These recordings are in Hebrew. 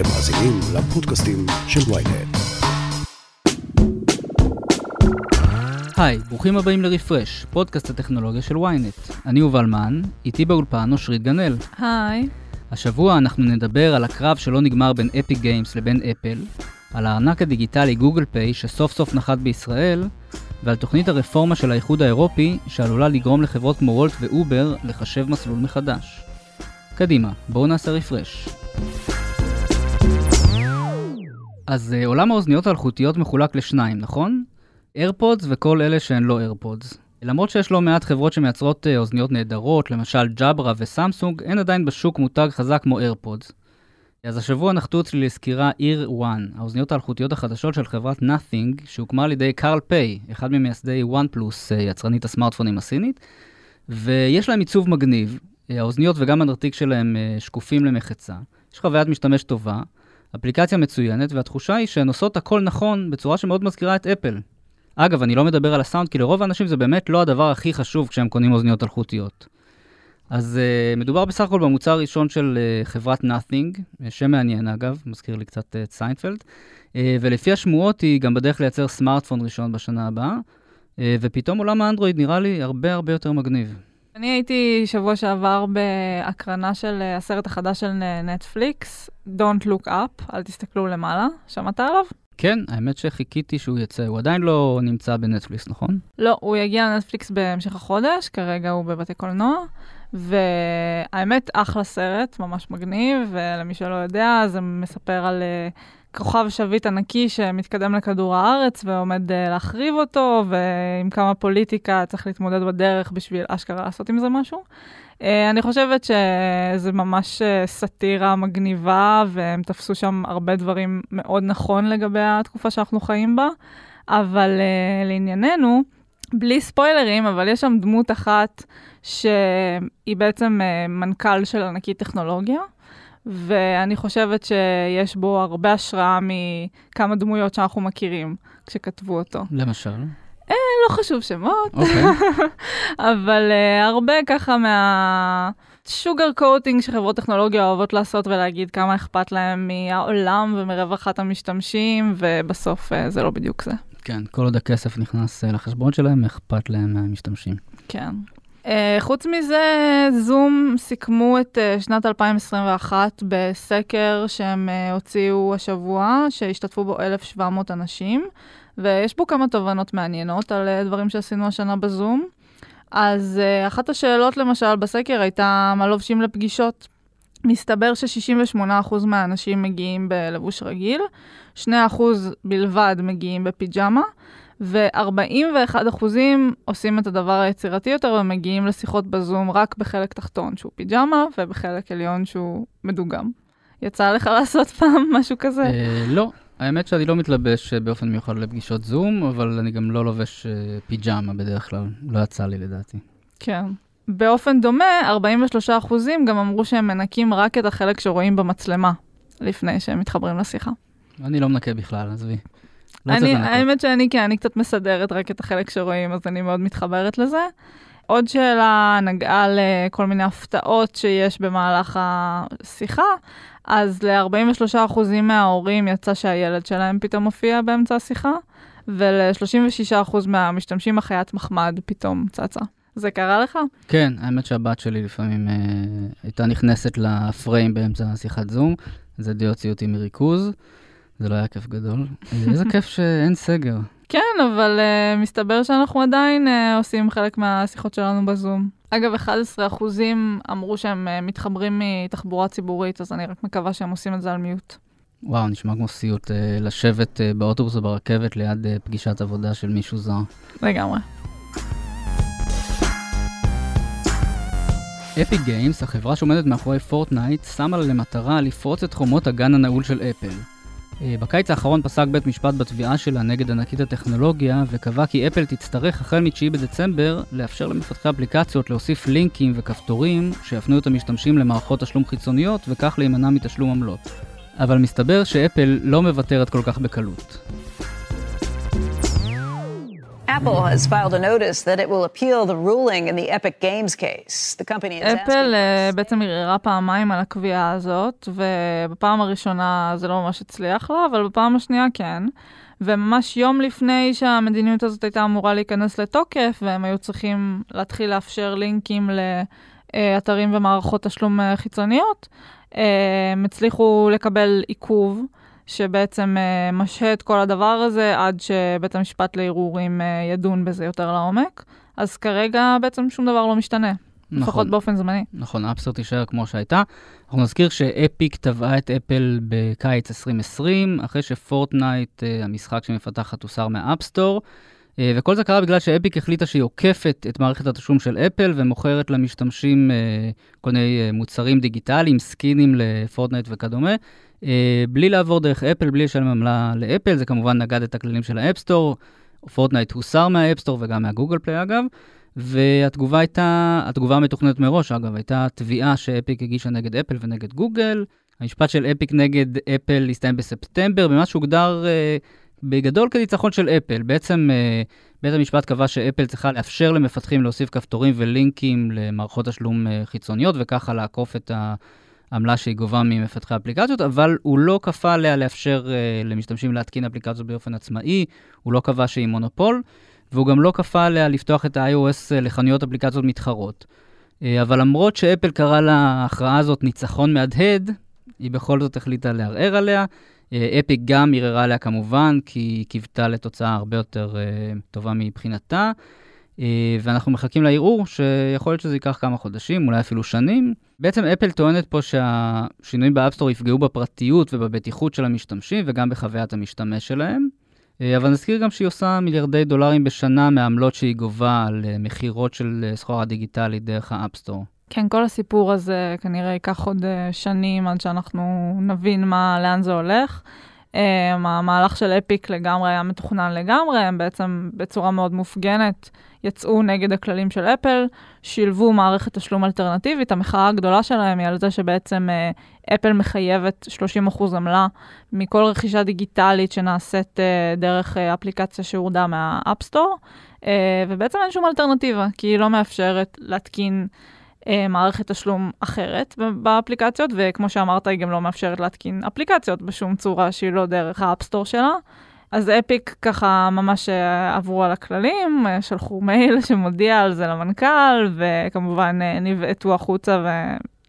אתם מאזינים לפודקאסטים של וויינט. היי, ברוכים הבאים לרפרש, פודקאסט הטכנולוגיה של וויינט. אני יובל מן, איתי באולפן אושרית גנאל. היי. השבוע אנחנו נדבר על הקרב שלא נגמר בין אפיק גיימס לבין אפל, על הארנק הדיגיטלי גוגל פיי שסוף סוף נחת בישראל, ועל תוכנית הרפורמה של האיחוד האירופי שעלולה לגרום לחברות כמו וולט ואובר לחשב מסלול מחדש. קדימה, בואו נעשה רפרש. אז עולם האוזניות האלחוטיות מחולק לשניים, נכון? AirPods וכל אלה שהן לא AirPods. למרות שיש לא מעט חברות שמייצרות אוזניות נהדרות, למשל ג'אברה וסמסונג, אין עדיין בשוק מותג חזק כמו AirPods. אז השבוע נחתו אצלי לסקירה Ear1, האוזניות האלחוטיות החדשות של חברת Nothing, שהוקמה על ידי קארל פיי, אחד ממייסדי OnePlus, יצרנית הסמארטפונים הסינית, ויש להם עיצוב מגניב, האוזניות וגם הנרתיק שלהם שקופים למחצה. יש חוויית משתמש טובה, אפליקציה מצוינת, והתחושה היא שהן עושות הכל נכון בצורה שמאוד מזכירה את אפל. אגב, אני לא מדבר על הסאונד, כי לרוב האנשים זה באמת לא הדבר הכי חשוב כשהם קונים אוזניות אלחוטיות. אז מדובר בסך הכל במוצר ראשון של חברת Nothing, שם מעניין אגב, מזכיר לי קצת את סיינפלד, ולפי השמועות היא גם בדרך לייצר סמארטפון ראשון בשנה הבאה, ופתאום עולם האנדרואיד נראה לי הרבה יותר מגניב. אני הייתי שבוע שעבר בהקרנה של הסרט החדש של נטפליקס, Don't Look Up, אל תסתכלו למעלה, שמעת עליו? כן, האמת שחיכיתי שהוא יצא, הוא עדיין לא נמצא בנטפליקס, נכון? לא, הוא יגיע לנטפליקס בהמשך החודש, כרגע הוא בבתי קולנוע, והאמת אחלה סרט, ממש מגניב, ולמי שלא יודע, זה מספר על כוכב שביט ענקי שמתקדם לכדור הארץ ועומד להחריב אותו, ועם כמה פוליטיקה צריך להתמודד בדרך בשביל אשכרה לעשות עם זה משהו. אני חושבת שזה ממש סאטירה מגניבה, והם תפסו שם הרבה דברים מאוד נכון לגבי התקופה שאנחנו חיים בה, אבל לענייננו, בלי ספוילרים, אבל יש שם דמות אחת שהיא בעצם מנכ"ל של ענקית טכנולוגיה, ואני חושבת שיש בו הרבה השראה מכמה דמויות שאנחנו מכירים כשכתבו אותו. למשל? לא חשוב שמות. אבל הרבה ככה מהשוגר קוטינג שחברות טכנולוגיה אוהבות לעשות ולהגיד כמה אכפת להם מהעולם ומרווחת המשתמשים, ובסוף זה לא בדיוק זה. כן, כל עוד הכסף נכנס לחשבון שלהם, אכפת להם מהמשתמשים. כן. חוץ מזה, זום סיכמו את שנת 2021 בסקר שהם הוציאו השבוע, שהשתתפו בו 1,700 אנשים, ויש פה כמה תובנות מעניינות על דברים שעשינו השנה בזום. אז אחת השאלות למשל בסקר הייתה מה לובשים לפגישות. מסתבר ש68% מהאנשים מגיעים בלבוש רגיל, 2% בלבד מגיעים בפיג'מה, ו41% עושים את הדבר היצירתי יותר ומגיעים לשיחות בזום רק בחלק תחתון שהוא פיג'מה ובחלק עליון שהוא מדוגם. יצא לך לעשות פעם משהו כזה? לא. האמת שאני לא מתלבש באופן מיוחד לפגישות זום, אבל אני גם לא לובש פיג'מה בדרך כלל. לא יצא לי לדעתי. כן. באופן דומה, 43% גם אמרו שהם מנקים רק את החלק שרואים במצלמה, לפני שהם מתחברים לשיחה. אני לא מנקה בכלל, עזבי. האמת שאני, כן, אני קצת מסדרת רק את החלק שרואים, אז אני מאוד מתחברת לזה. עוד שאלה נגעה לכל מיני הפתעות שיש במהלך השיחה, אז ל-43% מההורים יצא שהילד שלהם פתאום הופיע באמצע השיחה, ול-36% מהמשתמשים החיית מחמד פתאום צצה. זה קרה לך? כן, האמת שהבת שלי לפעמים הייתה נכנסת לפריים באמצע השיחת זום, זה די הוציא אותי מריכוז, זה לא היה כיף גדול. איזה כיף שאין סגר. כן, אבל מסתבר שאנחנו עדיין עושים חלק מהשיחות שלנו בזום. אגב, 11% אמרו שהם מתחברים מתחבורה ציבורית, אז אני רק מקווה שהם עושים את זה על מיוט. וואו, נשמע כמו סיוט לשבת באוטובוס או ברכבת ליד פגישת עבודה של מישהו זר. לגמרי. אפיק גיימס, החברה שעומדת מאחורי פורטנייט, שמה לה למטרה לפרוץ את חומות הגן הנעול של אפל. בקיץ האחרון פסק בית משפט בתביעה שלה נגד ענקית הטכנולוגיה, וקבע כי אפל תצטרך החל מ-9 בדצמבר לאפשר למפתחי אפליקציות להוסיף לינקים וכפתורים שיפנו את המשתמשים למערכות תשלום חיצוניות, וכך להימנע מתשלום עמלות. אבל מסתבר שאפל לא מוותרת כל כך בקלות. אפל בעצם ערערה פעמיים על הקביעה הזאת, ובפעם הראשונה זה לא ממש הצליח לה, אבל בפעם השנייה כן. וממש יום לפני שהמדיניות הזאת הייתה אמורה להיכנס לתוקף, והם היו צריכים להתחיל לאפשר לינקים לאתרים ומערכות תשלום חיצוניות, הם הצליחו לקבל עיכוב, שבעצם משהה את כל הדבר הזה, עד שבית המשפט לערעורים ידון בזה יותר לעומק. אז כרגע בעצם שום דבר לא משתנה. נכון, לפחות באופן זמני. נכון, אפסטור תישאר כמו שהייתה. אנחנו נזכיר שאפיק טבעה את אפל בקיץ 2020, אחרי שפורטנייט, המשחק שמפתחת, הוסר מהאפסטור, וכל זה קרה בגלל שאפיק החליטה שהיא עוקפת את מערכת התשלום של אפל, ומוכרת למשתמשים כל מיני מוצרים דיגיטליים, סקינים לפורטנייט וכדומה, בלי לעבור דרך אפל, בלי לשלם עמלה לאפל. זה כמובן נגד את הכללים של האפסטור, פורטנייט הוסר מהאפסטור וגם מהגוגל פליי אגב, והתגובה הייתה, התגובה המתוכננת מראש אגב, הייתה תביעה שאפיק הגישה נגד אפל ונגד גוגל. המשפט של אפיק נגד אפל הסתיים בספטמבר, במה שהוגדר בגדול כניצחון של אפל. בעצם בית המשפט קבע שאפל צריכה לאפשר למפתחים להוסיף כפתורים ולינקים למערכות תשלום חיצוניות, וככה לעקוף את העמלה שהיא גובה ממפתחי אפליקציות, אבל הוא לא קבע עליה לאפשר למשתמשים להתקין אפליקציות באופן עצמאי, הוא לא קבע שהיא מונופול, והוא גם לא קפא עליה לפתוח את ה-iOS לחנויות אפליקציות מתחרות. אבל למרות שאפל קרא להכרעה הזאת ניצחון מהדהד, היא בכל זאת החליטה לערער עליה. אפיק גם ערערה עליה כמובן, כי היא קיוותה לתוצאה הרבה יותר טובה מבחינתה, ואנחנו מחכים לערעור, שיכול להיות שזה ייקח כמה חודשים, אולי אפילו שנים. בעצם אפל טוענת פה שהשינויים באפסטור יפגעו בפרטיות ובבטיחות של המשתמשים, וגם בחוויית המשתמש שלהם. אבל נזכיר גם שהיא עושה $מיליארדי בשנה מעמלות שהיא גובה על מחירות של סחורה דיגיטלית דרך האפסטור. כן, כל הסיפור הזה כנראה ייקח עוד שנים עד שאנחנו נבין לאן זה הולך. המהלך של אפיק לגמרי היה מתוכנן לגמרי, הם בעצם בצורה מאוד מופגנת יצאו נגד הכללים של אפל, שילבו מערכת תשלום אלטרנטיבית. המחאה הגדולה שלהם היא על זה שבעצם אפל מחייבת 30% עמלה מכל רכישה דיגיטלית שנעשית דרך אפליקציה שהורדה מהאפסטור, ובעצם אין שום אלטרנטיבה, כי היא לא מאפשרת להתקין מערכת תשלום אחרת באפליקציות, וכמו שאמרת, היא גם לא מאפשרת להתקין אפליקציות בשום צורה שהיא לא דרך האפסטור שלה. אז אפיק ככה ממש עברו על הכללים, שלחו מייל שמודיע על זה למנכ"ל, וכמובן נבעטו החוצה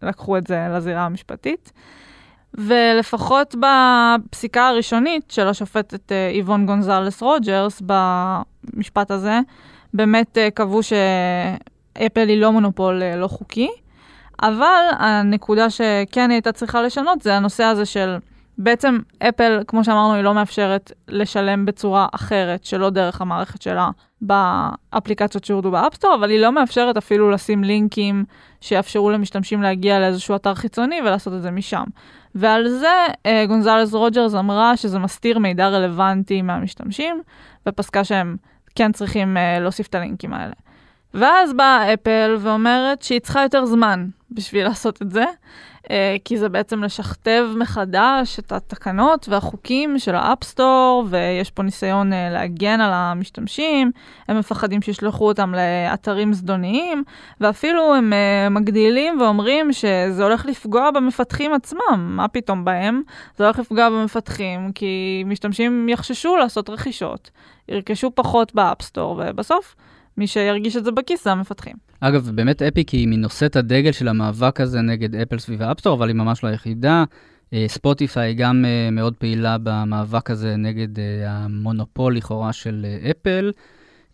ולקחו את זה לזירה המשפטית. ולפחות בפסיקה הראשונית של השופטת איבון גונזלס רוג'רס, במשפט הזה, באמת קבעו ש... אפל היא לא מונופול לא חוקי, אבל הנקודה שכן הייתה צריכה לשנות זה הנושא הזה של, בעצם אפל, כמו שאמרנו, היא לא מאפשרת לשלם בצורה אחרת, שלא דרך המערכת שלה באפליקציות שהורדו באפסטור, אבל היא לא מאפשרת אפילו לשים לינקים שיאפשרו למשתמשים להגיע לאיזשהו אתר חיצוני ולעשות את זה משם. ועל זה גונזלס רוג'רס אמרה שזה מסתיר מידע רלוונטי מהמשתמשים, ופסקה שהם כן צריכים להוסיף את הלינקים האלה. ואז באה אפל ואומרת שהיא צריכה יותר זמן בשביל לעשות את זה, כי זה בעצם לשכתב מחדש את התקנות והחוקים של האפסטור, ויש פה ניסיון להגן על המשתמשים, הם מפחדים שישלחו אותם לאתרים זדוניים, ואפילו הם מגדילים ואומרים שזה הולך לפגוע במפתחים עצמם, מה פתאום בהם? זה הולך לפגוע במפתחים, כי משתמשים יחששו לעשות רכישות, ירכשו פחות באפסטור, ובסוף... מי שירגיש את זה בכיס, זה המפתחים. אגב, באמת אפיק היא מנושאת הדגל של המאבק הזה נגד אפל סביב האפסטור, אבל היא ממש לא היחידה. ספוטיפיי גם מאוד פעילה במאבק הזה נגד המונופול לכאורה של אפל.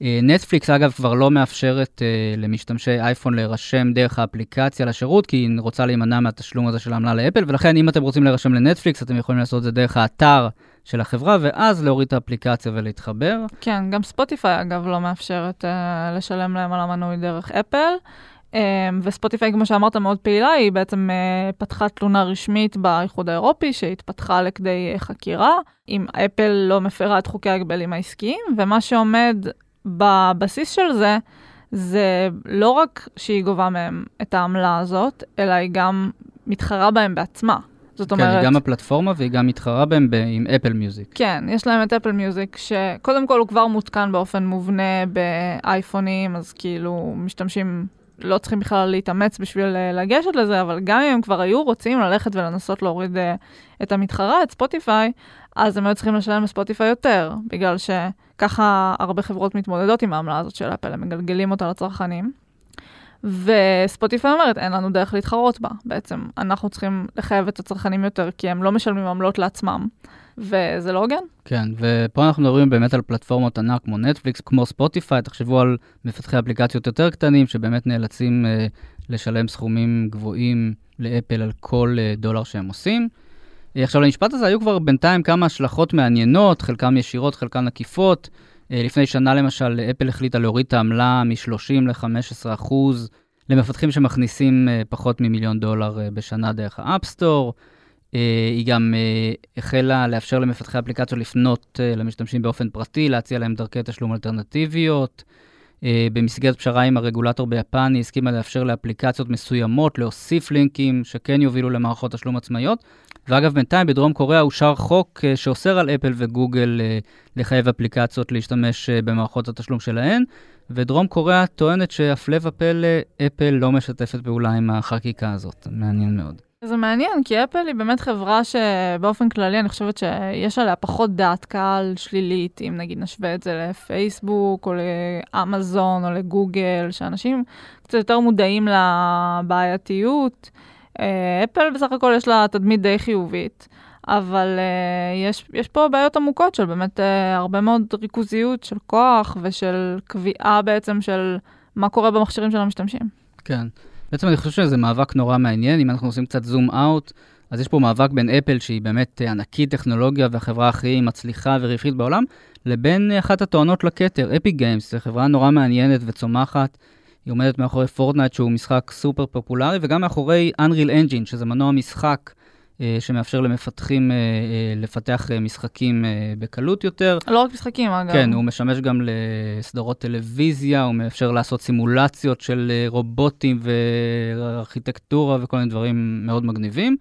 נטפליקס אגב כבר לא מאפשרת למשתמשי אייפון להירשם דרך האפליקציה לשירות, כי היא רוצה להימנע מהתשלום הזה של העמלה לאפל, ולכן אם אתם רוצים להירשם לנטפליקס, אתם יכולים לעשות את זה דרך האתר של החברה, ואז להוריד את האפליקציה ולהתחבר. כן, גם ספוטיפיי אגב לא מאפשרת לשלם להם על המנוי דרך אפל, וספוטיפיי כמו שאמרת מאוד פעילה, היא בעצם פתחה תלונה רשמית באיחוד האירופי, שהתפתחה לכדי חקירה, אם אפל לא מפרה את חוקי ההגבלים העסקיים, ומה שעומד בבסיס של זה, זה לא רק שהיא גובה מהם את העמלה הזאת, אלא היא גם מתחרה בהם בעצמה. זאת אומרת... כן, היא גם הפלטפורמה והיא גם מתחרה בהם עם אפל מיוזיק. כן, יש להם את אפל מיוזיק, שקודם כל הוא כבר מותקן באופן מובנה באייפונים, אז כאילו משתמשים, לא צריכים בכלל להתאמץ בשביל לגשת לזה, אבל גם אם הם כבר היו רוצים ללכת ולנסות להוריד את המתחרה, את ספוטיפיי, אז הם היו צריכים לשלם לספוטיפיי יותר, בגלל שככה הרבה חברות מתמודדות עם העמלה הזאת של אפל, הם מגלגלים אותה לצרכנים. וספוטיפיי אומרת, אין לנו דרך להתחרות בה. בעצם אנחנו צריכים לחייב את הצרכנים יותר, כי הם לא משלמים עמלות לעצמם, וזה לא הוגן. כן, ופה אנחנו מדברים באמת על פלטפורמות ענק כמו נטפליקס, כמו ספוטיפיי, תחשבו על מפתחי אפליקציות יותר קטנים, שבאמת נאלצים לשלם סכומים גבוהים לאפל על כל דולר שהם עושים. עכשיו למשפט הזה היו כבר בינתיים כמה השלכות מעניינות, חלקם ישירות, חלקם עקיפות. לפני שנה למשל, אפל החליטה להוריד את העמלה מ-30 ל-15% למפתחים שמכניסים פחות ממיליון דולר בשנה דרך האפ סטור. היא גם החלה לאפשר למפתחי אפליקציות לפנות למשתמשים באופן פרטי, להציע להם דרכי תשלום אלטרנטיביות. במסגרת פשרה עם הרגולטור ביפן, היא הסכימה לאפשר לאפליקציות מסוימות, להוסיף לינקים שכן יובילו למערכות תשלום עצמאיות. ואגב, בינתיים בדרום קוריאה אושר חוק שאוסר על אפל וגוגל לחייב אפליקציות להשתמש במערכות התשלום שלהן, ודרום קוריאה טוענת שהפלא ופלא, אפל לא משתפת פעולה עם החקיקה הזאת. מעניין מאוד. זה מעניין, כי אפל היא באמת חברה שבאופן כללי אני חושבת שיש עליה פחות דעת קהל שלילית, אם נגיד נשווה את זה לפייסבוק או לאמזון או לגוגל, שאנשים קצת יותר מודעים לבעייתיות. אפל בסך הכל יש לה תדמית די חיובית, אבל יש פה בעיות עמוקות של באמת הרבה מאוד ריכוזיות של כוח ושל קביעה בעצם של מה קורה במכשירים של המשתמשים. כן. בעצם אני חושב שזה מאבק נורא מעניין, אם אנחנו עושים קצת זום אאוט, אז יש פה מאבק בין אפל, שהיא באמת ענקית טכנולוגיה, והחברה הכי מצליחה ורווחית בעולם, לבין אחת הטוענות לכתר, אפיק גיימס, זו חברה נורא מעניינת וצומחת, היא עומדת מאחורי פורטנייט, שהוא משחק סופר פופולרי, וגם מאחורי Unreal Engine, שזה מנוע משחק, שמאפשר למפתחים לפתח משחקים בקלות יותר. לא רק משחקים, אגב. כן, הוא משמש גם לסדרות טלוויזיה, הוא מאפשר לעשות סימולציות של רובוטים וארכיטקטורה וכל מיני דברים מאוד מגניבים.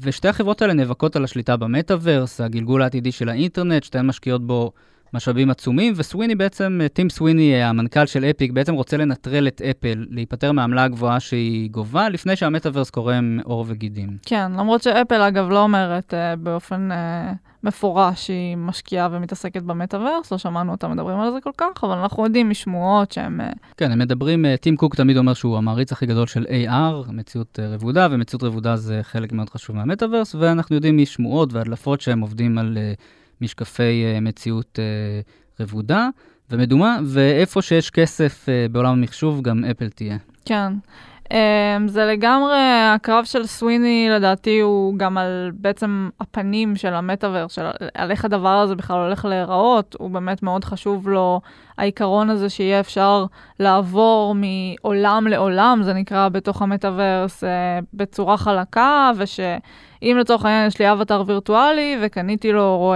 ושתי החברות האלה נאבקות על השליטה במטאוורס, הגלגול העתידי של האינטרנט, שתיהן משקיעות בו משאבים עצומים, וסוויני בעצם, טים סוויני, המנכ"ל של אפיק, בעצם רוצה לנטרל את אפל, להיפטר מהעמלה הגבוהה שהיא גובה, לפני שהמטאוורס קורם אור וגידים. כן, למרות שאפל אגב לא אומרת באופן מפורש שהיא משקיעה ומתעסקת במטאוורס, לא שמענו אותם מדברים על זה כל כך, אבל אנחנו יודעים משמועות שהם... כן, הם מדברים, טים קוק תמיד אומר שהוא המעריץ הכי גדול של AR, מציאות רבודה, ומציאות רבודה זה חלק מאוד חשוב מהמטאוורס, ואנחנו יודעים משמועות והדלפות שהם עובדים על משקפי מציאות רבודה ומדומה, ואיפה שיש כסף בעולם המחשוב, גם אפל תהיה. כן. זה לגמרי, הקרב של סוויני לדעתי הוא גם על בעצם הפנים של המטאוורס, על איך הדבר הזה בכלל הולך להיראות, הוא באמת מאוד חשוב לו העיקרון הזה שיהיה אפשר לעבור מעולם לעולם, זה נקרא בתוך המטאוורס בצורה חלקה, ושאם לצורך העניין יש לי אבטר וירטואלי וקניתי לו...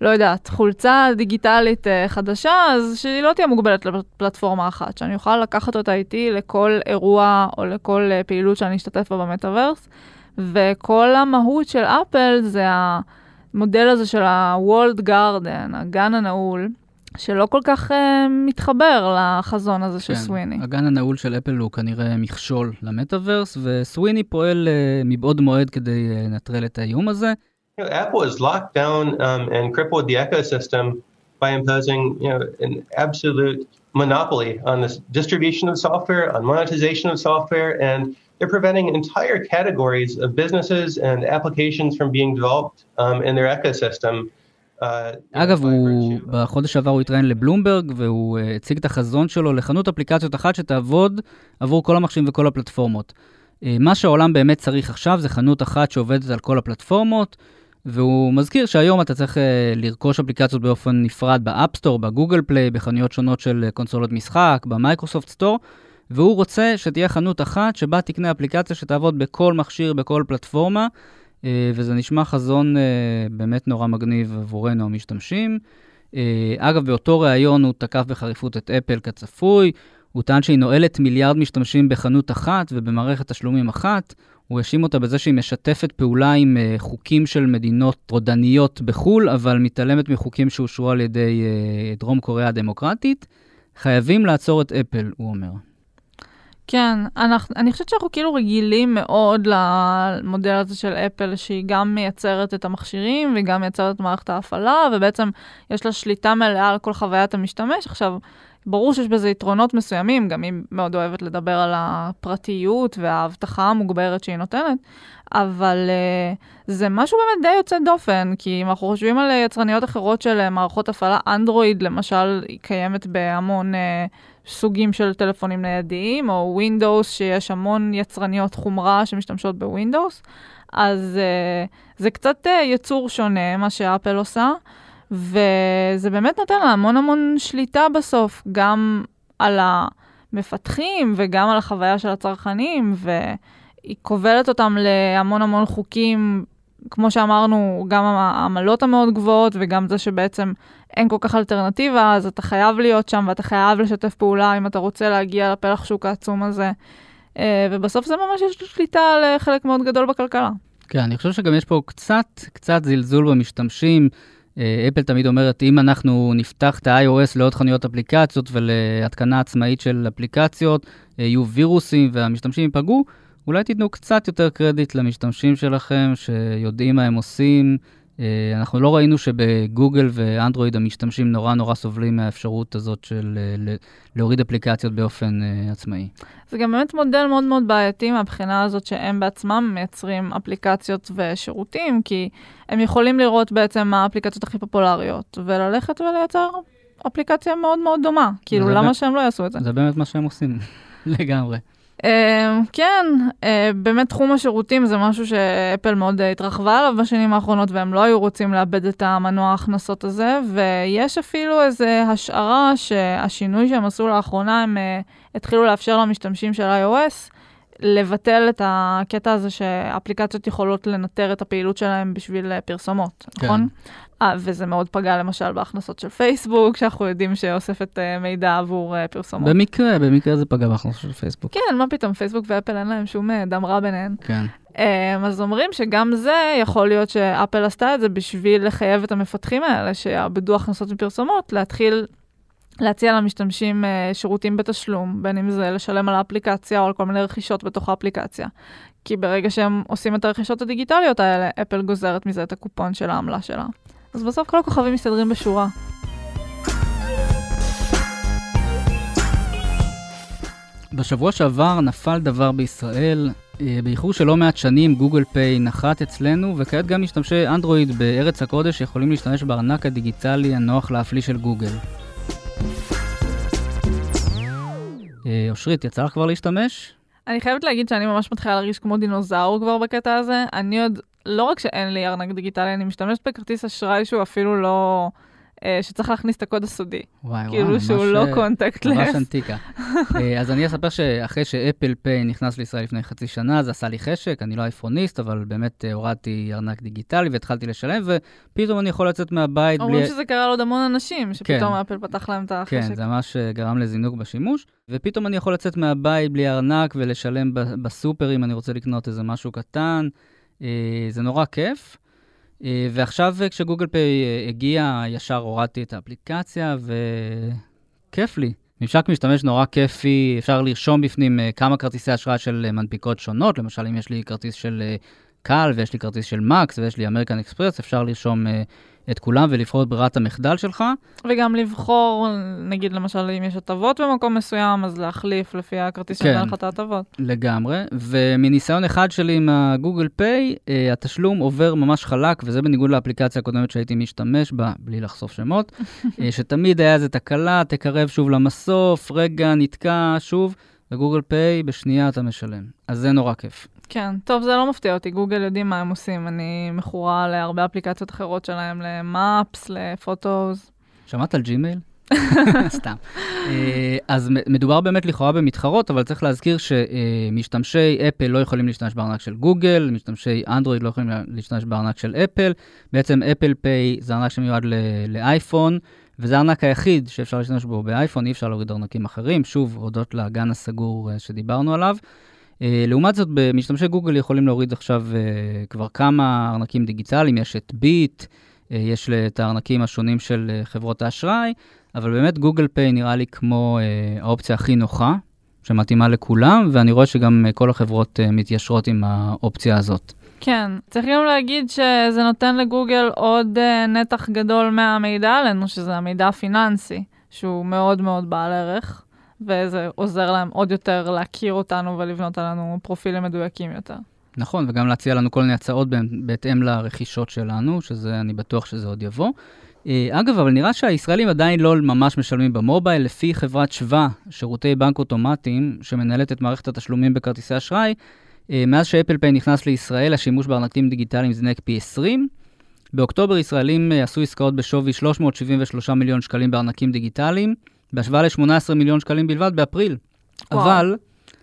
לא יודעת, חולצה דיגיטלית חדשה, אז שהיא לא תהיה מוגבלת לפלטפורמה אחת, שאני אוכל לקחת אותה איתי לכל אירוע או לכל פעילות שאני אשתתף בה במטאוורס, וכל המהות של אפל זה המודל הזה של ה-World Garden, הגן הנעול, שלא כל כך מתחבר לחזון הזה של סוויני. הגן הנעול של אפל הוא כנראה מכשול למטאוורס, וסוויני פועל מבעוד מועד כדי לנטרל את האיום הזה, Apple has locked down and crippled the ecosystem by imposing, an absolute monopoly on the distribution of software, on monetization of software, and they're preventing entire categories of businesses and applications from being developed in their ecosystem. אגב, בחודש שעבר הוא התראיין לבלומברג, והוא הציג את החזון שלו לחנות אפליקציות אחת שתעבוד עבור כל המחשבים וכל הפלטפורמות. מה שהעולם באמת צריך עכשיו זה חנות אחת שעובדת על כל הפלטפורמות, והוא מזכיר שהיום אתה צריך לרכוש אפליקציות באופן נפרד באפ סטור, בגוגל פליי, בחנויות שונות של קונסולות משחק, במייקרוסופט סטור, והוא רוצה שתהיה חנות אחת שבה תקנה אפליקציה שתעבוד בכל מכשיר, בכל פלטפורמה, וזה נשמע חזון באמת נורא מגניב עבורנו המשתמשים. אגב, באותו ראיון הוא תקף בחריפות את אפל כצפוי, הוא טען שהיא נועלת מיליארד משתמשים בחנות אחת ובמערכת תשלומים אחת, הוא האשים אותה בזה שהיא משתפת פעולה עם חוקים של מדינות רודניות בחול, אבל מתעלמת מחוקים שאושרו על ידי דרום קוריאה הדמוקרטית. חייבים לעצור את אפל, הוא אומר. כן, אני חושבת שאנחנו כאילו רגילים מאוד למודל הזה של אפל, שהיא גם מייצרת את המכשירים, וגם מייצרת את מערכת ההפעלה, ובעצם יש לה שליטה מלאה על כל חוויית המשתמש. עכשיו, ברור שיש בזה יתרונות מסוימים, גם היא מאוד אוהבת לדבר על הפרטיות וההבטחה המוגברת שהיא נותנת, אבל זה משהו באמת די יוצא דופן, כי אם אנחנו חושבים על יצרניות אחרות של מערכות הפעלה, אנדרואיד למשל, היא קיימת בהמון סוגים של טלפונים ניידיים, או ווינדוס, שיש המון יצרניות חומרה שמשתמשות בווינדוס, אז זה קצת יצור שונה מה שאפל עושה, וזה באמת נותן לה המון המון שליטה בסוף, גם על המפתחים וגם על החוויה של הצרכנים, והיא קובלת אותם להמון המון חוקים, כמו שאמרנו, גם העמלות המאוד גבוהות, וגם זה שבעצם אין כל כך אלטרנטיבה, אז אתה חייב להיות שם, ואתה חייב לשתף פעולה אם אתה רוצה להגיע לפלח שוק העצום הזה, ובסוף זה ממש יש שליטה על חלק מאוד גדול בכלכלה. כן, אני חושב שגם יש פה קצת זלזול במשתמשים, אפל תמיד אומרת, אם אנחנו נפתח את ה-iOS לעוד חנויות אפליקציות ולהתקנה עצמאית של אפליקציות, יהיו וירוסים והמשתמשים ייפגעו, אולי תיתנו קצת יותר קרדיט למשתמשים שלכם, שיודעים מה הם עושים. אנחנו לא ראינו שבגוגל ואנדרואיד המשתמשים נורא סובלים מהאפשרות הזאת של להוריד אפליקציות באופן עצמאי. זה גם באמת מודל מאוד מאוד בעייתי מהבחינה הזאת שהם בעצמם מייצרים אפליקציות ושירותים, כי הם יכולים לראות בעצם מה האפליקציות הכי פופולריות, וללכת ולייצר אפליקציה מאוד מאוד דומה. כאילו למה שהם לא יעשו את זה? זה באמת מה שהם עושים, לגמרי. כן, באמת תחום השירותים זה משהו שאפל מאוד התרחבה עליו בשנים האחרונות, והם לא היו רוצים לאבד את המנוע ההכנסות הזה, ויש אפילו איזו השערה שהשינוי שהם עשו לאחרונה, הם התחילו לאפשר למשתמשים של iOS לבטל את הקטע הזה שאפליקציות יכולות לנטר את הפעילות שלהם בשביל פרסומות, נכון? וזה מאוד פגע למשל בהכנסות של פייסבוק, שאנחנו יודעים שאוספת מידע עבור פרסומות. במקרה זה פגע בהכנסות של פייסבוק. כן, מה פתאום, פייסבוק ואפל אין להם שום דם רע ביניהן. כן. אז אומרים שגם זה יכול להיות שאפל עשתה את זה בשביל לחייב את המפתחים האלה, שעבדו הכנסות מפרסומות, להתחיל להציע למשתמשים שירותים בתשלום, בין אם זה לשלם על האפליקציה או על כל מיני רכישות בתוך האפליקציה. כי ברגע שהם עושים את הרכישות הדיגיטליות האלה, אפל גוזרת מזה את הקופון של העמלה שלה. אז בסוף כל הכוכבים מסתדרים בשורה. בשבוע שעבר נפל דבר בישראל. באיחור של לא מעט שנים, גוגל פיי נחת אצלנו, וכעת גם משתמשי אנדרואיד בארץ הקודש יכולים להשתמש בארנק הדיגיטלי הנוח להפליא של גוגל. אושרית, יצא לך כבר להשתמש? אני חייבת להגיד שאני ממש מתחילה להרגיש כמו דינוזאור כבר בקטע הזה. אני עוד, לא רק שאין לי ארנק דיגיטלי, אני משתמשת בכרטיס אשראי שהוא אפילו לא, שצריך להכניס את הקוד הסודי. כאילו שהוא לא קונטקטלס. ממש אנטיקה. אז אני אספר שאחרי שאפל פיי נכנס לישראל לפני חצי שנה, זה עשה לי חשק, אני לא אייפוניסט, אבל באמת הורדתי ארנק דיגיטלי והתחלתי לשלם, ופתאום אני יכול לצאת מהבית. אומרים שזה קרה לעוד המון אנשים, שפתאום אפל פתח להם את החשק. כן, זה ממש גרם לזינוק בשימוש. ופתאום אני יכול לצאת מהבית בלי ארנק ולשלם בסופר אם אני רוצה לקנות איזה משהו קטן. זה נורא כיף. ועכשיו כשגוגל פיי הגיע, ישר הורדתי את האפליקציה, וכיף לי. ממשק משתמש נורא כיפי, אפשר לרשום בפנים כמה כרטיסי אשראי של מנפיקות שונות, למשל אם יש לי כרטיס של קל, ויש לי כרטיס של מקס, ויש לי אמריקן אקספרס, אפשר לרשום את כולם ולבחור את ברירת המחדל שלך. וגם לבחור, נגיד למשל, אם יש הטבות במקום מסוים, אז להחליף לפי הכרטיס שנתן לך את ההטבות. לגמרי, ומניסיון אחד שלי עם הגוגל פיי, התשלום עובר ממש חלק, וזה בניגוד לאפליקציה הקודמת שהייתי משתמש בה, בלי לחשוף שמות, שתמיד היה איזו תקלה, תקרב שוב למסוף, רגע, נתקע שוב, וגוגל פיי בשנייה אתה משלם. אז זה נורא כיף. כן, טוב, זה לא מפתיע אותי, גוגל יודעים מה הם עושים, אני מכורה להרבה אפליקציות אחרות שלהם, למאפס, לפוטוס. שמעת על ג'ימייל? סתם. אז מדובר באמת לכאורה במתחרות, אבל צריך להזכיר שמשתמשי אפל לא יכולים להשתמש בארנק של גוגל, משתמשי אנדרואיד לא יכולים להשתמש בארנק של אפל, בעצם אפל פיי זה ארנק שמיועד לאייפון, וזה הארנק היחיד שאפשר להשתמש בו באייפון, אי אפשר להוריד ארנקים אחרים, שוב, הודות לאגן הסגור שדיברנו עליו, לעומת זאת, משתמשי גוגל יכולים להוריד עכשיו כבר כמה ארנקים דיגיטליים, יש את ביט, יש את הארנקים השונים של חברות האשראי, אבל באמת גוגל פיי נראה לי כמו האופציה הכי נוחה, שמתאימה לכולם, ואני רואה שגם כל החברות מתיישרות עם האופציה הזאת. כן, צריך גם להגיד שזה נותן לגוגל עוד נתח גדול מהמידע עלינו, שזה המידע הפיננסי, שהוא מאוד מאוד בעל ערך, וזה עוזר להם עוד יותר להכיר אותנו ולבנות עלינו פרופילים מדויקים יותר. נכון, וגם להציע לנו כל מיני הצעות בהתאם לרכישות שלנו, שזה, אני בטוח שזה עוד יבוא. אגב, אבל נראה שהישראלים עדיין לא ממש משלמים במובייל, לפי חברת שווה, שירותי בנק אוטומטיים, שמנהלת את מערכת התשלומים בכרטיסי אשראי, מאז שאפל פיי נכנס לישראל, השימוש בארנקים דיגיטליים זינק פי 20. באוקטובר ישראלים עשו עסקאות בשווי 373 מיליון שקלים בארנקים דיגיטליים, בהשוואה ל-18 מיליון שקלים בלבד באפריל. וואו. אבל,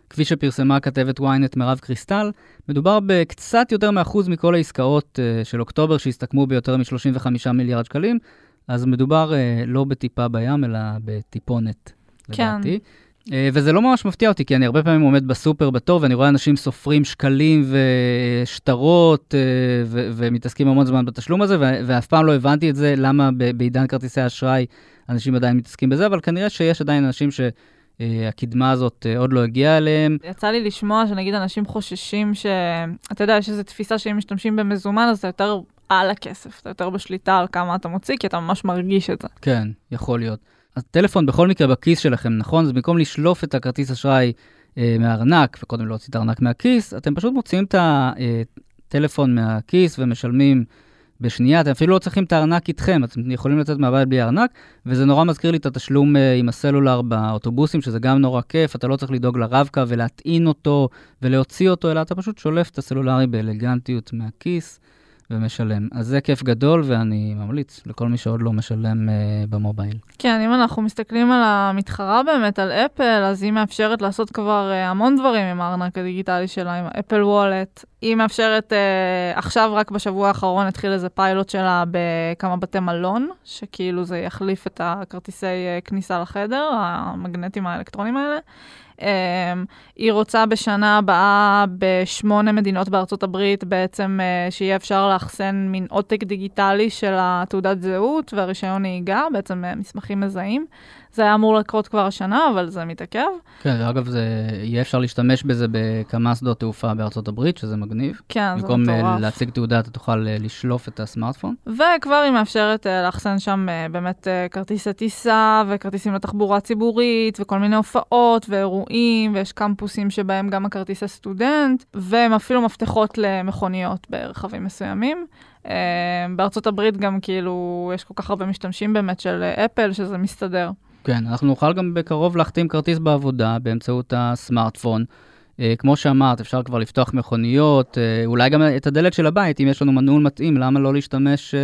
כפי שפרסמה כתבת וויינט מרב קריסטל, מדובר בקצת יותר מאחוז מכל העסקאות של אוקטובר, שהסתכמו ביותר מ-35 מיליארד שקלים, אז מדובר לא בטיפה בים, אלא בטיפונת, לדעתי. וזה לא ממש מפתיע אותי, כי אני הרבה פעמים עומד בסופר בתור, ואני רואה אנשים סופרים שקלים ושטרות, ומתעסקים המון זמן בתשלום הזה, ואף פעם לא הבנתי את זה, למה בעידן כרטיסי האשראי אנשים עדיין מתעסקים בזה, אבל כנראה שיש עדיין אנשים שהקדמה הזאת עוד לא הגיעה אליהם. יצא לי לשמוע שנגיד אנשים חוששים אתה יודע, יש איזו תפיסה שאם משתמשים במזומן, אז אתה יותר על הכסף, אתה יותר בשליטה על כמה אתה מוציא, כי אתה ממש מרגיש את זה. כן, יכול להיות. הטלפון בכל מקרה בכיס שלכם, נכון? זה במקום לשלוף את הכרטיס אשראי מהארנק, וקודם להוציא את הארנק מהכיס, אתם פשוט מוציאים את הטלפון מהכיס ומשלמים בשנייה, אתם אפילו לא צריכים את הארנק איתכם, אתם יכולים לצאת מהבית בלי הארנק, וזה נורא מזכיר לי את התשלום עם הסלולר באוטובוסים, שזה גם נורא כיף, אתה לא צריך לדאוג לרב-קו ולהטעין אותו ולהוציא אותו, אלא אתה פשוט שולף את הסלולרי באלגנטיות מהכיס ומשלם. אז זה כיף גדול, ואני ממליץ לכל מי שעוד לא משלם במובייל. כן, אם אנחנו מסתכלים על המתחרה באמת, על אפל, אז היא מאפשרת לעשות כבר המון דברים עם הארנק הדיגיטלי שלה, עם אפל וולט. היא מאפשרת, עכשיו רק בשבוע האחרון התחיל איזה פיילוט שלה בכמה בתי מלון, שכאילו זה יחליף את הכרטיסי כניסה לחדר, המגנטים האלקטרונים האלה. היא רוצה בשנה הבאה ב8 מדינות בארצות הברית בעצם שיהיה אפשר להחסן מין עותק דיגיטלי של התעודת זהות והרישיון נהיגה, בעצם מסמכים מזהים. זה היה אמור לקרות כבר השנה, אבל זה מתעכב. כן, ואגב, יהיה אפשר להשתמש בזה בכמה שדות תעופה בארצות הברית, שזה מגניב. כן, זה מטורף. במקום להציג תעודה, אתה תוכל לשלוף את הסמארטפון. וכבר היא מאפשרת להחסן שם באמת כרטיסי טיסה, וכרטיסים לתחבורה ציבורית, וכל מיני הופעות, ואירועים, ויש קמפוסים שבהם גם הכרטיסי סטודנט, והם אפילו מפתחות למכוניות ברחבים מסוימים. בארצות הברית גם כאילו יש כל כך הרבה משתמשים באמת של אפל, שזה מסתדר. כן, אנחנו נוכל גם בקרוב להחתים כרטיס בעבודה באמצעות הסמארטפון. כמו שאמרת, אפשר כבר לפתוח מכוניות, אולי גם את הדלת של הבית, אם יש לנו מנעול מתאים, למה לא להשתמש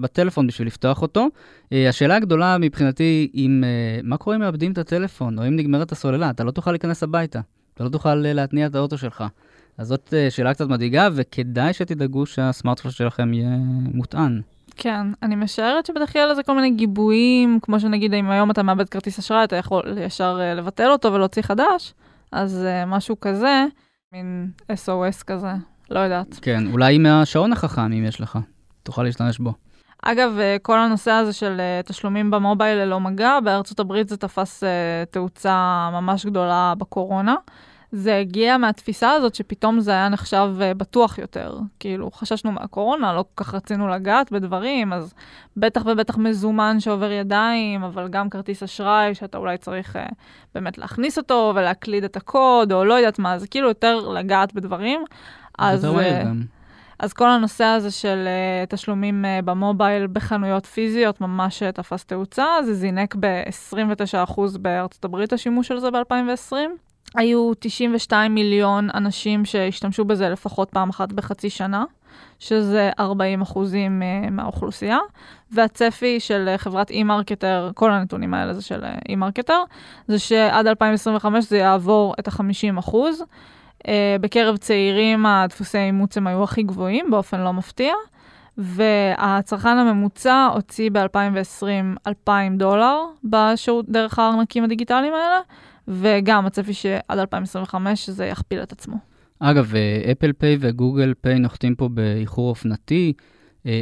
בטלפון בשביל לפתוח אותו? השאלה הגדולה מבחינתי, מה קורה אם מאבדים את הטלפון, או אם נגמרת הסוללה? אתה לא תוכל להיכנס הביתה, אתה לא תוכל להתניע את האוטו שלך. אז זאת שאלה קצת מדאיגה, וכדאי שתדאגו שהסמארטפון שלכם יהיה מוטען. כן, אני משערת שבדרך כלל זה כל מיני גיבויים, כמו שנגיד, אם היום אתה מאבד כרטיס אשראי, אתה יכול ישר לבטל אותו ולהוציא חדש, אז משהו כזה, מין SOS כזה, לא יודעת. כן, אולי מהשעון החכם, אם יש לך, תוכל להשתמש בו. אגב, כל הנושא הזה של תשלומים במובייל ללא מגע, בארצות הברית זה תפס תאוצה ממש גדולה בקורונה, זה הגיע מהתפיסה הזאת שפתאום זה היה נחשב בטוח יותר. כאילו, חששנו מהקורונה, לא כל כך רצינו לגעת בדברים, אז בטח ובטח מזומן שעובר ידיים, אבל גם כרטיס אשראי שאתה אולי צריך באמת להכניס אותו ולהקליד את הקוד, או לא יודעת מה, זה כאילו יותר לגעת בדברים. אז כל הנושא הזה של תשלומים במובייל בחנויות פיזיות ממש תפס תאוצה, זה זינק ב-29% בארצות הברית השימוש של זה ב-2020. היו 92 מיליון אנשים שהשתמשו בזה לפחות פעם אחת בחצי שנה, שזה 40% מהאוכלוסייה, והצפי של חברת e-Marketer, כל הנתונים האלה זה של e-Marketer, זה שעד 2025 זה יעבור את ה-50%. בקרב צעירים הדפוסי אימוץ הם היו הכי גבוהים, באופן לא מפתיע, והצרכן הממוצע הוציא ב-2020 $2,000 דרך הארנקים הדיגיטליים האלה, וגם הצפי שעד 2025 זה יכפיל את עצמו. אגב, אפל פיי וגוגל פיי נוחתים פה באיחור אופנתי.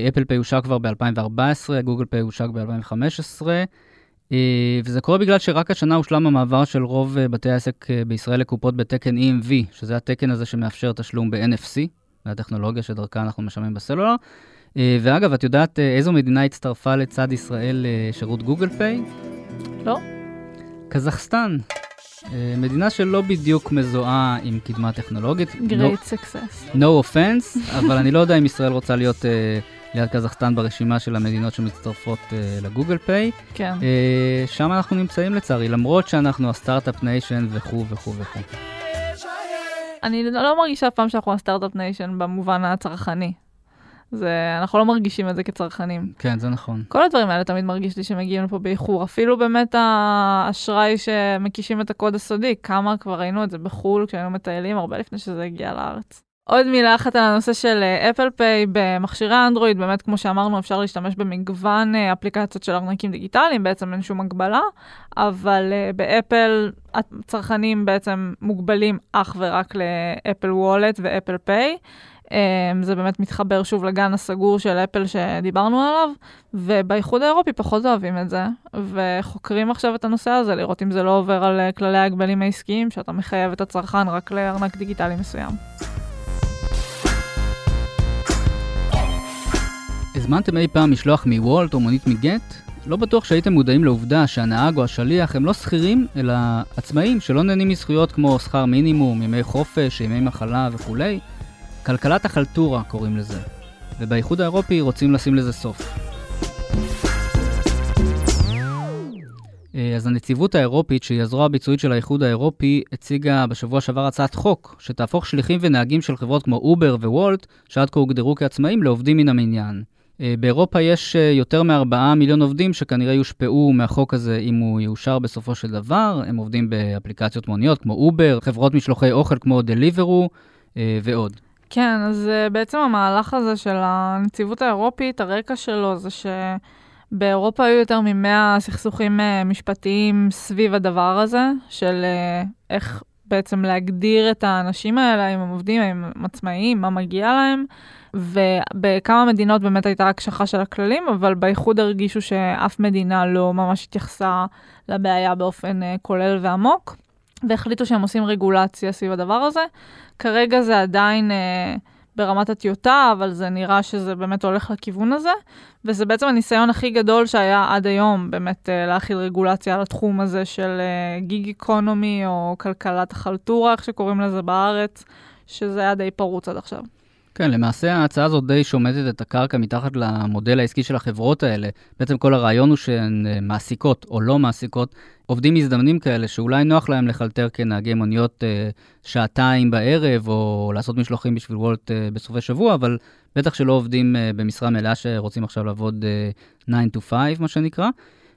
אפל פיי הושק כבר ב-2014, גוגל פיי הושק ב-2015, וזה קורה בגלל שרק השנה הושלם המעבר של רוב בתי העסק בישראל לקופות בתקן EMV, שזה התקן הזה שמאפשר תשלום ב-NFC, והטכנולוגיה שדרכה אנחנו משלמים בסלולר. ואגב, את יודעת איזו מדינה הצטרפה לצד ישראל שירות גוגל פיי? לא. קזחסטן. מדינה שלא בדיוק מזוהה עם קדמה טכנולוגית. Great success. No offense, אבל אני לא יודע אם ישראל רוצה להיות ליד קזחסטן ברשימה של המדינות שמצטרפות לגוגל פיי. כן. שם אנחנו נמצאים לצערי, למרות שאנחנו הסטארט-אפ ניישן וכו' וכו' וכו'. אני לא מרגישה פעם שאנחנו הסטארט-אפ ניישן במובן הצרכני. אנחנו לא מרגישים את זה כצרכנים. כן, זה נכון. כל הדברים האלה תמיד מרגיש לי שמגיעים לפה באיחור. אפילו באמת האשראי שמקישים את הקוד הסודי, כמה כבר ראינו את זה בחול כשהיינו מטיילים, הרבה לפני שזה הגיע לארץ. עוד מילה אחת על הנושא של אפל פיי במכשירי אנדרואיד, באמת כמו שאמרנו אפשר להשתמש במגוון אפליקציות של ארנקים דיגיטליים, בעצם אין שום הגבלה, אבל באפל הצרכנים בעצם מוגבלים אך ורק לאפל וולט ואפל פיי, זה באמת מתחבר שוב לגן הסגור של אפל שדיברנו עליו, ובאיחוד האירופי פחות אוהבים את זה, וחוקרים עכשיו את הנושא הזה, לראות אם זה לא עובר על כללי ההגבלים העסקיים, שאתה מחייב את הצרכן רק לארנק דיגיטלי מסוים. הזמנתם אי פעם משלוח מוולט או מונית מגט? לא בטוח שהייתם מודעים לעובדה שהנהג או השליח הם לא שכירים, אלא עצמאים שלא נהנים מזכויות כמו שכר מינימום, ימי חופש, ימי מחלה וכו'. כלכלת החלטורה קוראים לזה, ובאיחוד האירופי רוצים לשים לזה סוף. אז הנציבות האירופית, שהיא הזרוע הביצועית של האיחוד האירופי, הציגה בשבוע שעבר הצעת חוק, שתהפוך שליחים ונהגים של חברות כמו אובר ווולט, שעד כה הוגדרו כעצמאים, לעובדים מן המניין. באירופה יש יותר מ4 מיליון עובדים, שכנראה יושפעו מהחוק הזה אם הוא יאושר בסופו של דבר. הם עובדים באפליקציות מוניות כמו אובר, חברות משלוחי אוכל כמו דליברו ועוד. כן, אז בעצם המהלך הזה של הנציבות האירופית, הרקע שלו זה שבאירופה היו יותר מ100 סכסוכים משפטיים סביב הדבר הזה, של איך בעצם להגדיר את האנשים האלה, אם הם עובדים, אם הם עצמאיים, מה מגיע להם, ובכמה מדינות באמת הייתה הקשחה של הכללים, אבל בייחוד הרגישו שאף מדינה לא ממש התייחסה לבעיה באופן כולל ועמוק. והחליטו שהם עושים רגולציה סביב הדבר הזה. כרגע זה עדיין ברמת הטיוטה, אבל זה נראה שזה באמת הולך לכיוון הזה, וזה בעצם הניסיון הכי גדול שהיה עד היום, באמת להכיל רגולציה על התחום הזה של גיג איקונומי, או כלכלת החלטורה, איך שקוראים לזה בארץ, שזה היה די פרוץ עד עכשיו. כן, למעשה ההצעה הזאת די שומטת את הקרקע מתחת למודל העסקי של החברות האלה. בעצם כל הרעיון הוא שהן מעסיקות או לא מעסיקות, עובדים מזדמנים כאלה שאולי נוח להם לחלטר כנהגי מוניות שעתיים בערב, או לעשות משלוחים בשביל וולט בסופי שבוע, אבל בטח שלא עובדים במשרה מלאה שרוצים עכשיו לעבוד 9 to 5 מה שנקרא.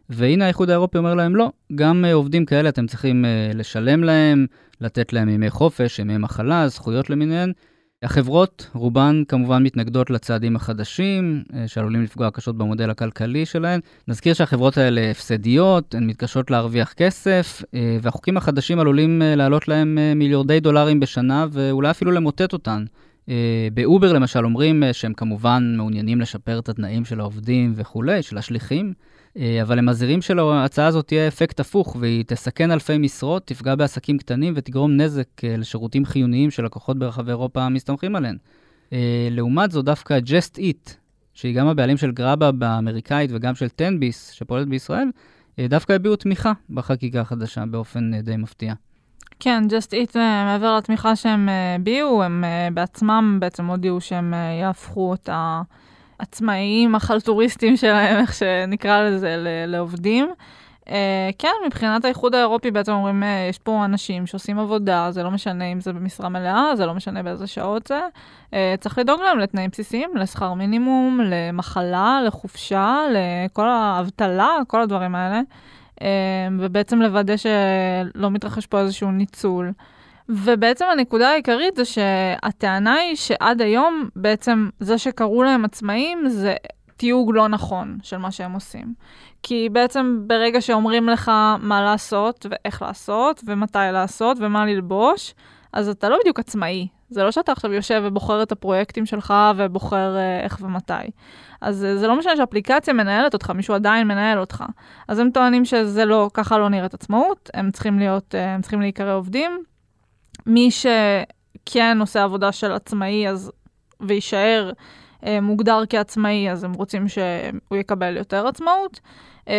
והנה האיחוד האירופי אומר להם לא, גם עובדים כאלה אתם צריכים לשלם להם, לתת להם ימי חופש, ימי מחלה, זכויות למיניהן. החברות רובן כמובן מתנגדות לצעדים החדשים, שעלולים לפגוע קשות במודל הכלכלי שלהן. נזכיר שהחברות האלה הפסדיות, הן מתקשות להרוויח כסף, והחוקים החדשים עלולים לעלות להם מיליארדי דולרים בשנה, ואולי אפילו למוטט אותן. באובר למשל אומרים שהם כמובן מעוניינים לשפר את התנאים של העובדים וכו', של השליחים, אבל הם מזהירים שההצעה הזאת תהיה אפקט הפוך, והיא תסכן אלפי משרות, תפגע בעסקים קטנים ותגרום נזק לשירותים חיוניים של לקוחות ברחבי אירופה מסתמכים עליהן. לעומת זו דווקא Just Eat, שהיא גם הבעלים של גרבה באמריקאית וגם של תנביס שפועלת בישראל, דווקא הביאו תמיכה בחקיקה החדשה באופן די מפתיע. כן, Just Eat, מעבר לתמיכה שהם ביאו, הם בעצמם בעצם הודיעו שהם יהפכו את העצמאיים, החלטוריסטים שלהם, איך שנקרא לזה, לעובדים. כן, מבחינת האיחוד האירופי בעצם אומרים, יש פה אנשים שעושים עבודה, זה לא משנה אם זה במשרה מלאה, זה לא משנה באיזה שעות זה. צריך לדאוג להם לתנאים בסיסיים, לשכר מינימום, למחלה, לחופשה, לכל האבטלה, כל הדברים האלה. ובעצם לוודא שלא מתרחש פה איזשהו ניצול. ובעצם הנקודה העיקרית זה שהטענה היא שעד היום בעצם זה שקראו להם עצמאים זה תיוג לא נכון של מה שהם עושים. כי בעצם ברגע שאומרים לך מה לעשות ואיך לעשות ומתי לעשות ומה ללבוש, אז אתה לא בדיוק עצמאי. זה לא שאתה עכשיו יושב ובוחר את הפרויקטים שלך ובוחר איך ומתי. אז זה לא משנה שהאפליקציה מנהלת אותך, מישהו עדיין מנהל אותך. אז הם טוענים שזה לא, ככה לא נראית עצמאות, הם צריכים להיות, הם צריכים להיקרא עובדים. מי שכן עושה עבודה של עצמאי אז, ויישאר מוגדר כעצמאי, אז הם רוצים שהוא יקבל יותר עצמאות.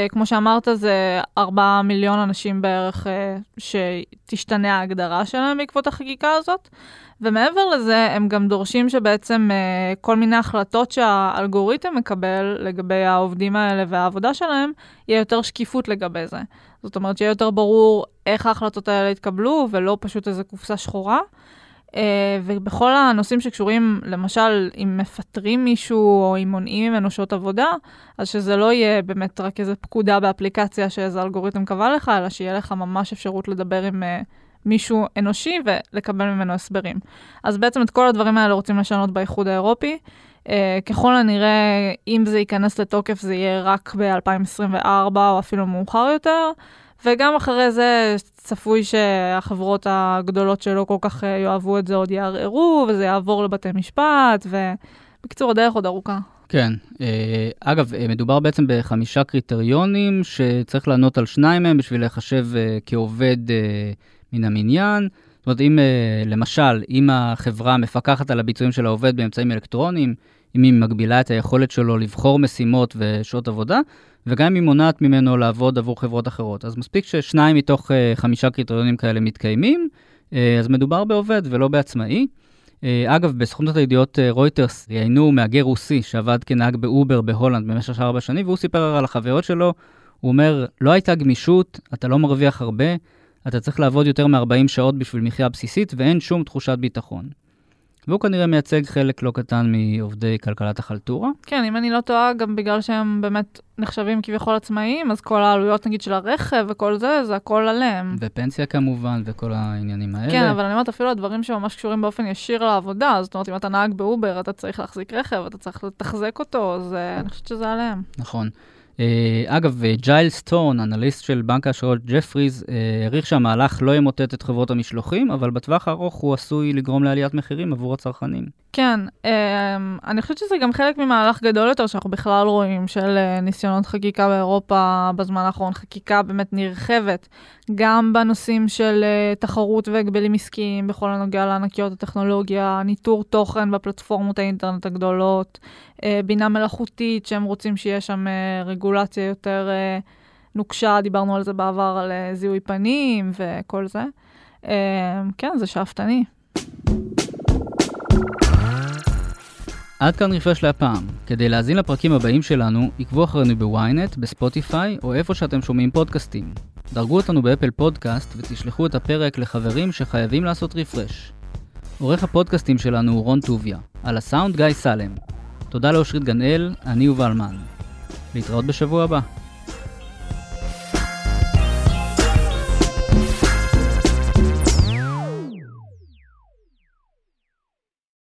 כמו שאמרת, זה 4 מיליון אנשים בערך שתשתנה ההגדרה שלהם בעקבות החקיקה הזאת. ומעבר לזה, הם גם דורשים שבעצם כל מיני החלטות שהאלגוריתם מקבל לגבי העובדים האלה והעבודה שלהם, יהיה יותר שקיפות לגבי זה. זאת אומרת, שיהיה יותר ברור איך ההחלטות האלה התקבלו, ולא פשוט איזו קופסה שחורה. ובכל הנושאים שקשורים, למשל, אם מפטרים מישהו או אם מונעים ממנו שעות עבודה, אז שזה לא יהיה באמת רק איזו פקודה באפליקציה שאיזה אלגוריתם קבע לך, אלא שיהיה לך ממש אפשרות לדבר עם מישהו אנושי ולקבל ממנו הסברים. אז בעצם את כל הדברים האלה רוצים לשנות באיחוד האירופי. ככל הנראה, אם זה ייכנס לתוקף, זה יהיה רק ב-2024 או אפילו מאוחר יותר. וגם אחרי זה צפוי שהחברות הגדולות שלא כל כך יאהבו את זה עוד יערערו, וזה יעבור לבתי משפט, ובקצור הדרך עוד ארוכה. כן. אגב, מדובר בעצם ב5 קריטריונים שצריך לענות על 2 מהם בשביל להיחשב כעובד מן המניין. זאת אומרת, אם למשל, אם החברה מפקחת על הביצועים של העובד באמצעים אלקטרוניים, אם היא מגבילה את היכולת שלו לבחור משימות ושעות עבודה, וגם היא מונעת ממנו לעבוד עבור חברות אחרות. אז מספיק ש2 מתוך 5 קריטריונים כאלה מתקיימים, אז מדובר בעובד ולא בעצמאי. אגב, בסוכנות הידיעות רויטרס ראיינו מהגר רוסי שעבד כנהג באובר בהולנד במשך 4 שנים, והוא סיפר על החוויות שלו. הוא אומר, לא הייתה גמישות, אתה לא מרוויח הרבה, אתה צריך לעבוד יותר מ-40 שעות בשביל מחיה בסיסית, ואין שום תחושת ביטחון. והוא כנראה מייצג חלק לא קטן מעובדי כלכלת החלטורה. כן, אם אני לא טועה, גם בגלל שהם באמת נחשבים כביכול עצמאיים, אז כל העלויות נגיד של הרכב וכל זה, זה הכל עליהם. ופנסיה כמובן, וכל העניינים האלה. כן, אבל אני אומרת אפילו הדברים שממש קשורים באופן ישיר לעבודה, זאת אומרת, אם אתה נהג באובר, אתה צריך להחזיק רכב, אתה צריך לתחזק אותו, אז אני חושבת שזה עליהם. נכון. אגב, ג'ייל סטון, אנליסט של בנק ההשקעות ג'פריז, העריך שהמהלך לא ימוטט את חברות המשלוחים, אבל בטווח הארוך הוא עשוי לגרום לעליית מחירים עבור הצרכנים. כן, אני חושבת שזה גם חלק ממהלך גדול יותר שאנחנו בכלל רואים של ניסיונות חקיקה באירופה בזמן האחרון, חקיקה באמת נרחבת, גם בנושאים של תחרות והגבלים עסקיים, בכל הנוגע לענקיות הטכנולוגיה, ניטור תוכן בפלטפורמות האינטרנט הגדולות, בינה מלאכותית שהם רוצים שיהיה שם רגולציה יותר נוקשה, דיברנו על זה בעבר על זיהוי פנים וכל זה. כן, זה שאפתני. עד כאן רפרש להפעם. כדי להזין לפרקים הבאים שלנו, עקבו אחרינו בוויינט, בספוטיפיי או איפה שאתם שומעים פודקאסטים. דרגו אותנו באפל פודקאסט ותשלחו את הפרק לחברים שחייבים לעשות רפרש. עורך הפודקאסטים שלנו הוא רון טוביה, על הסאונד גיא סלם. תודה לאושרית גנאל, אני ובעלמן. להתראות בשבוע הבא.